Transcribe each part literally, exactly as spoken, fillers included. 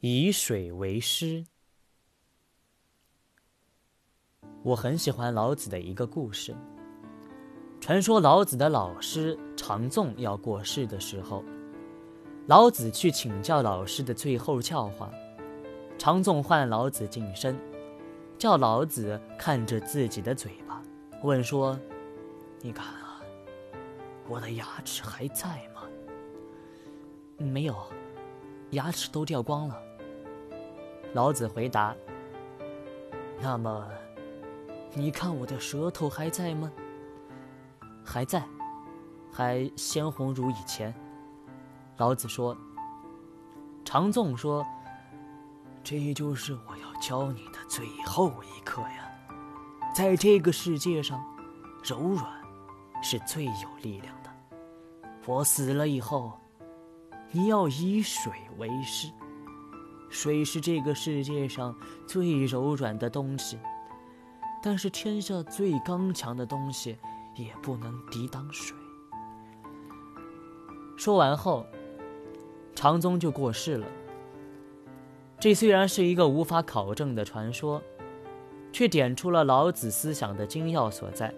以水为师。我很喜欢老子的一个故事。传说老子的老师长纵要过世的时候，老子去请教老师的最后教化。长纵唤老子近身，叫老子看着自己的嘴巴，问说：“你看啊，我的牙齿还在吗？”“没有，牙齿都掉光了。”老子回答。“那么你看我的舌头还在吗？”“还在，还鲜红如以前。”老子说。长纵说：“这就是我要教你的最后一课呀。在这个世界上，柔软是最有力量的。我死了以后，你要以水为师。水是这个世界上最柔软的东西，但是天下最刚强的东西也不能抵挡水。”说完后，长纵就过世了。这虽然是一个无法考证的传说，却点出了老子思想的精要所在。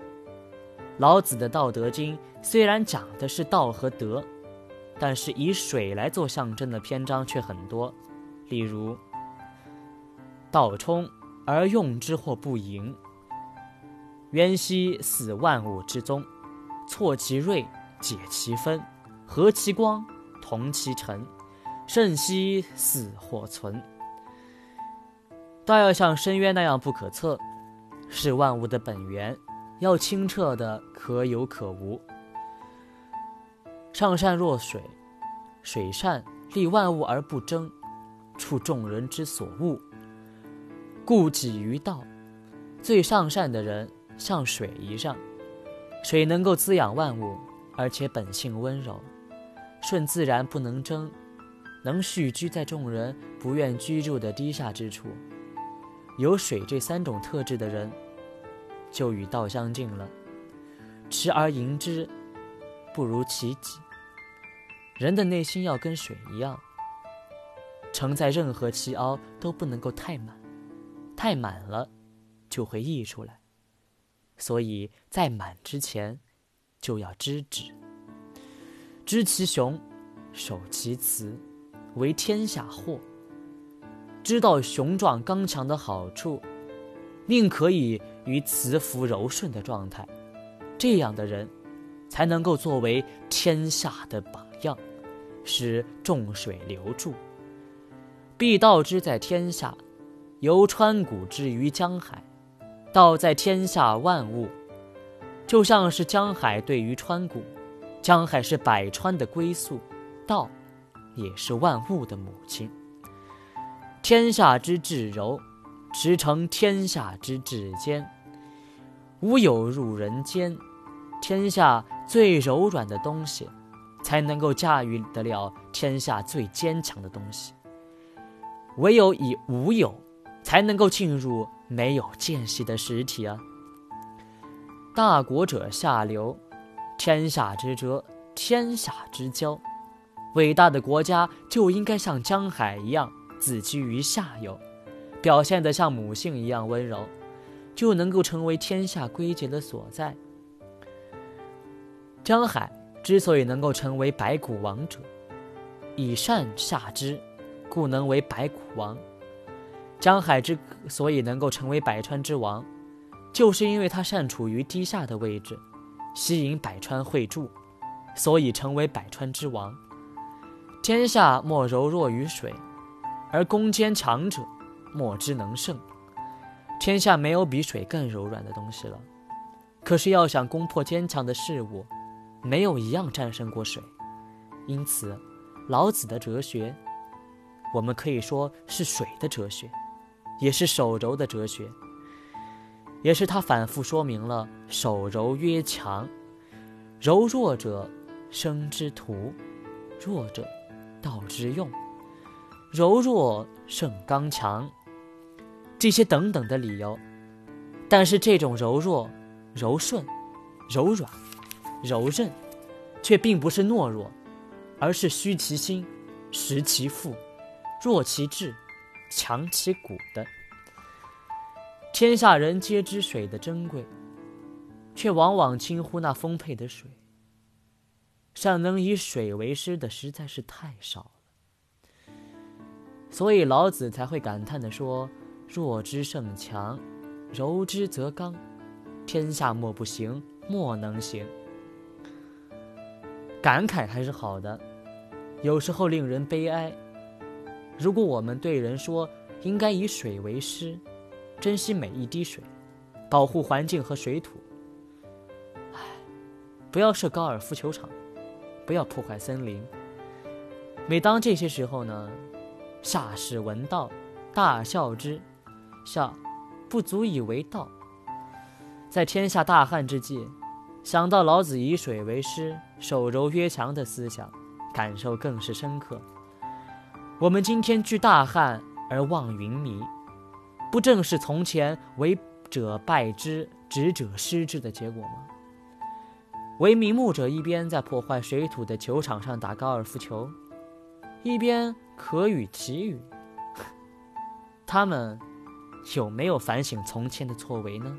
老子的《道德经》虽然讲的是道和德，但是以水来做象征的篇章却很多，例如道冲而用之或不盈，渊兮似万物之宗，挫其锐，解其分，和其光，同其尘，盛兮似或存。道要像深渊那样不可测，是万物的本源，要清澈的可有可无。上善若水，水善利万物而不争，处众人之所恶，故几于道。最上善的人像水一样，水能够滋养万物，而且本性温柔，顺自然不能争，能蓄居在众人不愿居住的低下之处。有水这三种特质的人，就与道相近了。持而盈之，不如其己。人的内心要跟水一样，盛在任何其凹都不能够太满，太满了就会溢出来，所以在满之前就要知止。知其雄，守其雌，为天下获。知道雄壮刚强的好处，宁可以于雌服柔顺的状态，这样的人才能够作为天下的榜样，使众水流注。必道之在天下，由川谷之于江海。道在天下万物，就像是江海对于川谷，江海是百川的归宿，道也是万物的母亲。天下之至柔，驰骋天下之至坚。无有入人间，天下最柔软的东西，才能够驾驭得了天下最坚强的东西。唯有以无有，才能够进入没有间隙的实体啊。大国者下流，天下之蛰，天下之交。伟大的国家就应该像江海一样，自居于下游，表现得像母性一样温柔，就能够成为天下归结的所在。江海之所以能够成为百谷王者，以善下之，故能为百谷王。江海之所以能够成为百川之王，就是因为他善处于低下的位置，吸引百川汇注，所以成为百川之王。天下莫柔弱于水，而攻坚强者莫之能胜。天下没有比水更柔软的东西了，可是要想攻破坚强的事物，没有一样战胜过水。因此老子的哲学，我们可以说是水的哲学，也是守柔的哲学，也是他反复说明了守柔曰强，柔弱者生之徒，弱者道之用，柔弱胜刚强，这些等等的理由。但是这种柔弱、柔顺、柔软、柔韧，却并不是懦弱，而是虚其心，实其腹，弱其志，强其骨的。天下人皆知水的珍贵，却往往轻忽那丰沛的水。尚能以水为师的实在是太少了，所以老子才会感叹地说：弱之胜强，柔之则刚，天下莫不行，莫能行。感慨还是好的，有时候令人悲哀。如果我们对人说应该以水为师，珍惜每一滴水，保护环境和水土，唉，不要设高尔夫球场，不要破坏森林。每当这些时候呢，下士闻道，大笑之，笑不足以为道。在天下大旱之际，想到老子以水为师，手柔约强的思想，感受更是深刻。我们今天惧大旱而望云迷，不正是从前为者败之，执者失之的结果吗？为名目者一边在破坏水土的球场上打高尔夫球，一边可与其语。他们有没有反省从前的作为呢？